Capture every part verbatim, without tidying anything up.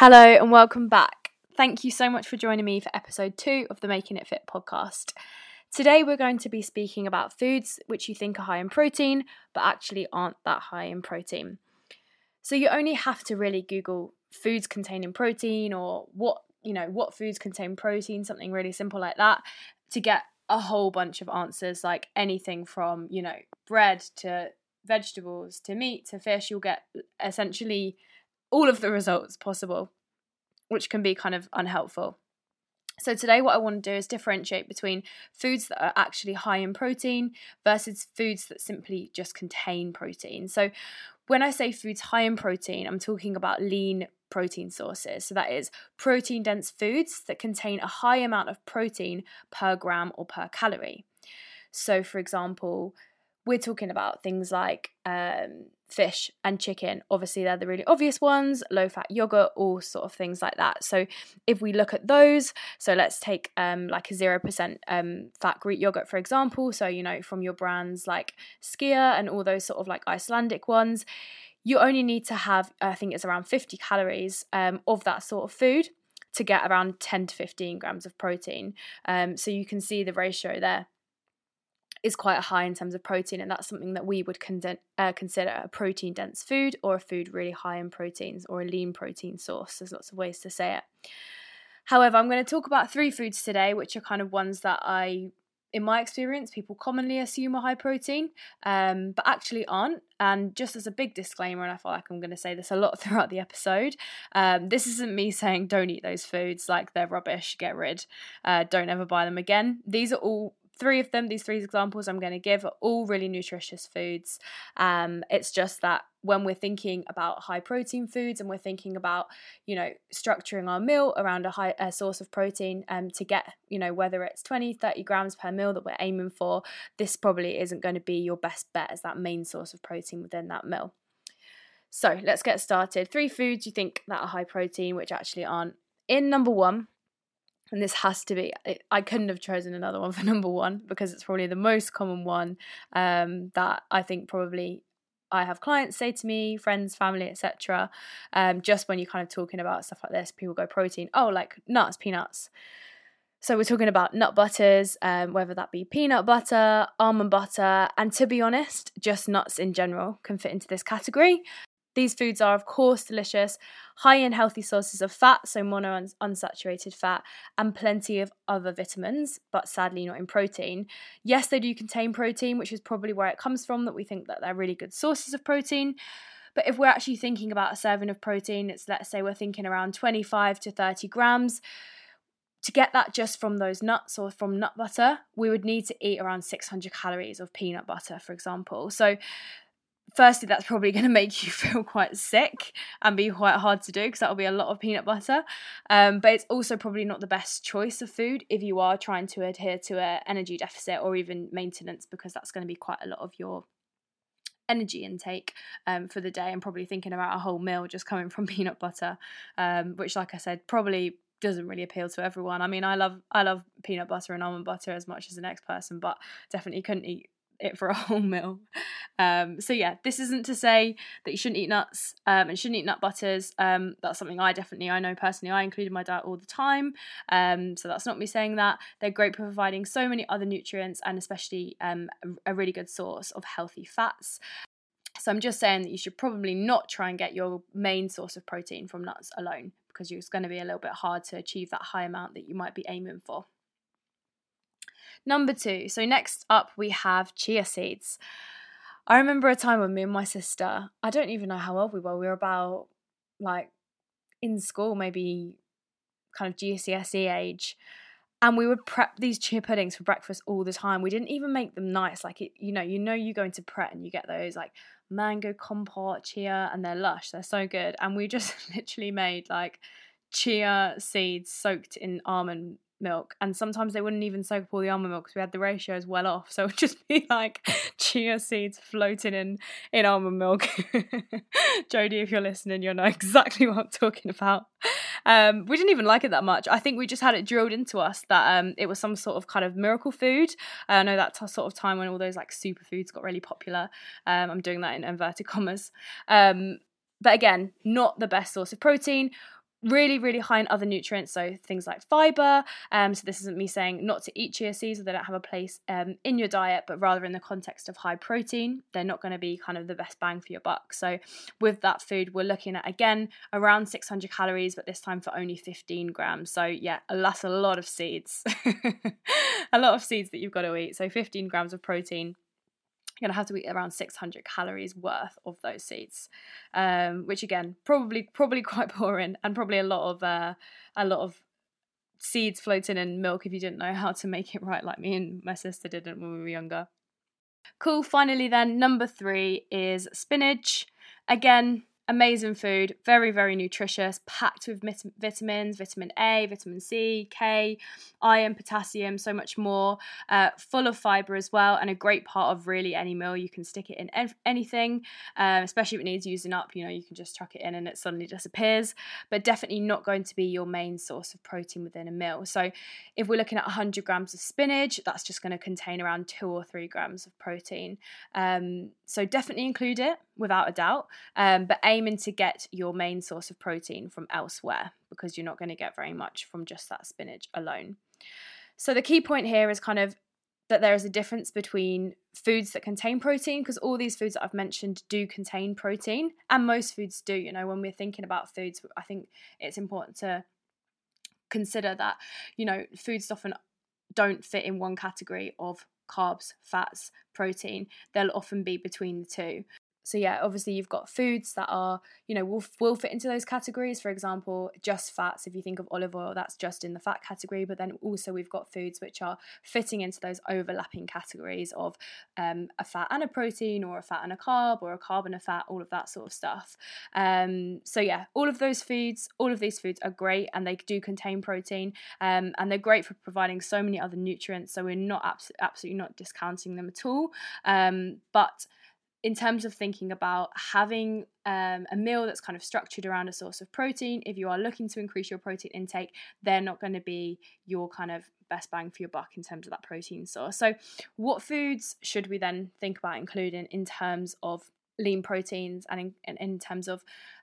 Hello and welcome back. Thank you so much for joining me for episode two of the Making It Fit podcast. Today we're going to be speaking about foods which you think are high in protein, but actually aren't that high in protein. So you only have to really Google foods containing protein or what, you know, what foods contain protein, something really simple like that, to get a whole bunch of answers, like anything from, you know, bread to vegetables to meat to fish. You'll get essentially all of the results possible, which can be kind of unhelpful. So today what I want to do is differentiate between foods that are actually high in protein versus foods that simply just contain protein. So when I say foods high in protein, I'm talking about lean protein sources. So that is protein-dense foods that contain a high amount of protein per gram or per calorie. So for example, we're talking about things like um, fish and chicken. Obviously, they're the really obvious ones, low-fat yogurt, all sort of things like that. So if we look at those, so let's take um, like a zero percent um, fat Greek yogurt, for example. So, you know, from your brands like Skyr and all those sort of like Icelandic ones, you only need to have, I think it's around fifty calories um, of that sort of food to get around ten to fifteen grams of protein. Um, so you can see the ratio there is quite high in terms of protein, and that's something that we would con- uh, consider a protein-dense food or a food really high in proteins or a lean protein source. There's lots of ways to say it. However, I'm going to talk about three foods today, which are kind of ones that I, in my experience, people commonly assume are high protein, um, but actually aren't. And just as a big disclaimer, and I feel like I'm going to say this a lot throughout the episode, um, this isn't me saying don't eat those foods, like they're rubbish, get rid, uh, don't ever buy them again. These are all Three of them, these three examples I'm going to give are all really nutritious foods. Um, it's just that when we're thinking about high protein foods and we're thinking about, you know, structuring our meal around a high a source of protein um, to get, you know, whether it's twenty, thirty grams per meal that we're aiming for, this probably isn't going to be your best bet as that main source of protein within that meal. So let's get started. Three foods you think that are high protein, which actually aren't. In number one, and this has to be, I couldn't have chosen another one for number one because it's probably the most common one um, that I think probably I have clients say to me, friends, family, et cetera. Um, just when you're kind of talking about stuff like this, people go protein, oh, like nuts, peanuts. So we're talking about nut butters, um, whether that be peanut butter, almond butter, and to be honest, just nuts in general can fit into this category. These foods are, of course, delicious, high in healthy sources of fat, so monounsaturated fat, and plenty of other vitamins, but sadly not in protein. Yes, they do contain protein, which is probably where it comes from, that we think that they're really good sources of protein. But if we're actually thinking about a serving of protein, it's, let's say we're thinking around twenty-five to thirty grams. To get that just from those nuts or from nut butter, we would need to eat around six hundred calories of peanut butter, for example. So firstly, that's probably going to make you feel quite sick and be quite hard to do because that'll be a lot of peanut butter. Um, but it's also probably not the best choice of food if you are trying to adhere to an energy deficit or even maintenance, because that's going to be quite a lot of your energy intake um, for the day, and probably thinking about a whole meal just coming from peanut butter, um, which, like I said, probably doesn't really appeal to everyone. I mean, I love I love peanut butter and almond butter as much as the next person, but definitely couldn't eat it for a whole meal. Um, so yeah, this isn't to say that you shouldn't eat nuts um, and shouldn't eat nut butters. Um, that's something I definitely, I know personally, I include in my diet all the time. Um, so that's not me saying that. They're great for providing so many other nutrients and especially um, a really good source of healthy fats. So I'm just saying that you should probably not try and get your main source of protein from nuts alone, because it's going to be a little bit hard to achieve that high amount that you might be aiming for. Number two, so next up we have chia seeds. I remember a time when me and my sister, I don't even know how old we were, we were about like in school, maybe kind of G C S E age, and we would prep these chia puddings for breakfast all the time. We didn't even make them nice, like it, you know, you know you go into Pret and you get those like mango compote, chia, and they're lush, they're so good, and we just literally made like chia seeds soaked in almond milk, and sometimes they wouldn't even soak up all the almond milk because we had the ratios well off, so it would just be like chia seeds floating in in almond milk. Jodie, if you're listening, you'll know exactly what I'm talking about. Um we didn't even like it that much. I think we just had it drilled into us that um it was some sort of kind of miracle food. I know that t- sort of time when all those like superfoods got really popular. um I'm doing that in inverted commas. Um but again, not the best source of protein. really, really high in other nutrients, so things like fibre. Um, so this isn't me saying not to eat chia seeds or they don't have a place um, in your diet, but rather in the context of high protein, they're not going to be kind of the best bang for your buck. So with that food, we're looking at, again, around six hundred calories, but this time for only fifteen grams. So yeah, that's a lot of seeds, a lot of seeds that you've got to eat. So fifteen grams of protein, you're going to have to eat around six hundred calories worth of those seeds, um, which again, probably probably quite boring, and probably a lot of uh, a lot of seeds floating in milk if you didn't know how to make it right, like me and my sister didn't when we were younger. Cool. Finally, then number three is spinach. Again, amazing food, very, very nutritious, packed with mit- vitamins, vitamin A, vitamin C, K, iron, potassium, so much more, uh, full of fibre as well, and a great part of really any meal. You can stick it in ev- anything, uh, especially if it needs using up, you know, you can just chuck it in and it suddenly disappears, but definitely not going to be your main source of protein within a meal. So if we're looking at one hundred grams of spinach, that's just going to contain around two or three grams of protein. Um, so definitely include it, without a doubt, um, but aim aiming to get your main source of protein from elsewhere, because you're not going to get very much from just that spinach alone. So the key point here is kind of that there is a difference between foods that contain protein, because all these foods that I've mentioned do contain protein, and most foods do. You know, when we're thinking about foods, I think it's important to consider that, you know, foods often don't fit in one category of carbs, fats, protein. They'll often be between the two. So yeah, obviously you've got foods that are, you know, will will fit into those categories. For example, just fats. If you think of olive oil, that's just in the fat category. But then also we've got foods which are fitting into those overlapping categories of um, a fat and a protein, or a fat and a carb, or a carb and a fat, all of that sort of stuff. Um, so yeah, all of those foods, all of these foods are great, and they do contain protein, um, and they're great for providing so many other nutrients. So we're not abs- absolutely not discounting them at all. Um, but in terms of thinking about having um, a meal that's kind of structured around a source of protein, if you are looking to increase your protein intake, they're not going to be your kind of best bang for your buck in terms of that protein source. So what foods should we then think about including in terms of lean proteins, and in, in, in terms of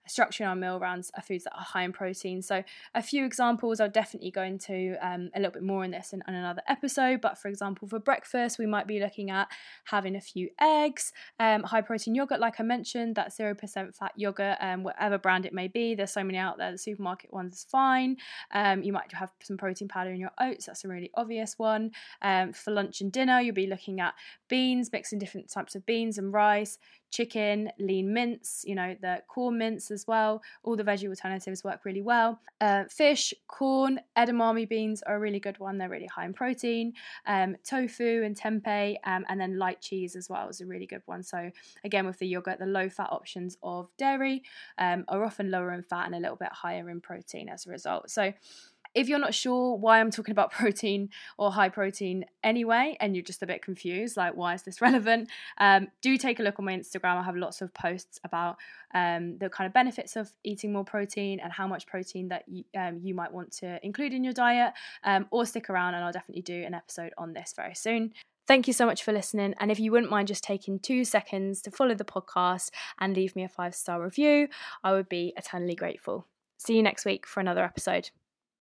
structuring our meal around foods that are high in protein? So a few examples, I'll definitely go into um, a little bit more on this in, in another episode, but for example, for breakfast we might be looking at having a few eggs, um, high protein yogurt, like I mentioned, that zero percent fat yogurt, um, whatever brand it may be, there's so many out there, the supermarket ones is fine. Um, you might have some protein powder in your oats, that's a really obvious one. Um, for lunch and dinner you'll be looking at beans, mixing different types of beans and rice, chicken, lean mince, you know, the corn mince as well. All the veggie alternatives work really well. Uh, fish, corn, edamame beans are a really good one. They're really high in protein. Um, tofu and tempeh, um, and then light cheese as well is a really good one. So again, with the yogurt, the low fat options of dairy um, are often lower in fat and a little bit higher in protein as a result. So if you're not sure why I'm talking about protein or high protein anyway, and you're just a bit confused, like why is this relevant, um, do take a look on my Instagram. I have lots of posts about um, the kind of benefits of eating more protein and how much protein that you, um, you might want to include in your diet, um, or stick around and I'll definitely do an episode on this very soon. Thank you so much for listening, and if you wouldn't mind just taking two seconds to follow the podcast and leave me a five-star review, I would be eternally grateful. See you next week for another episode.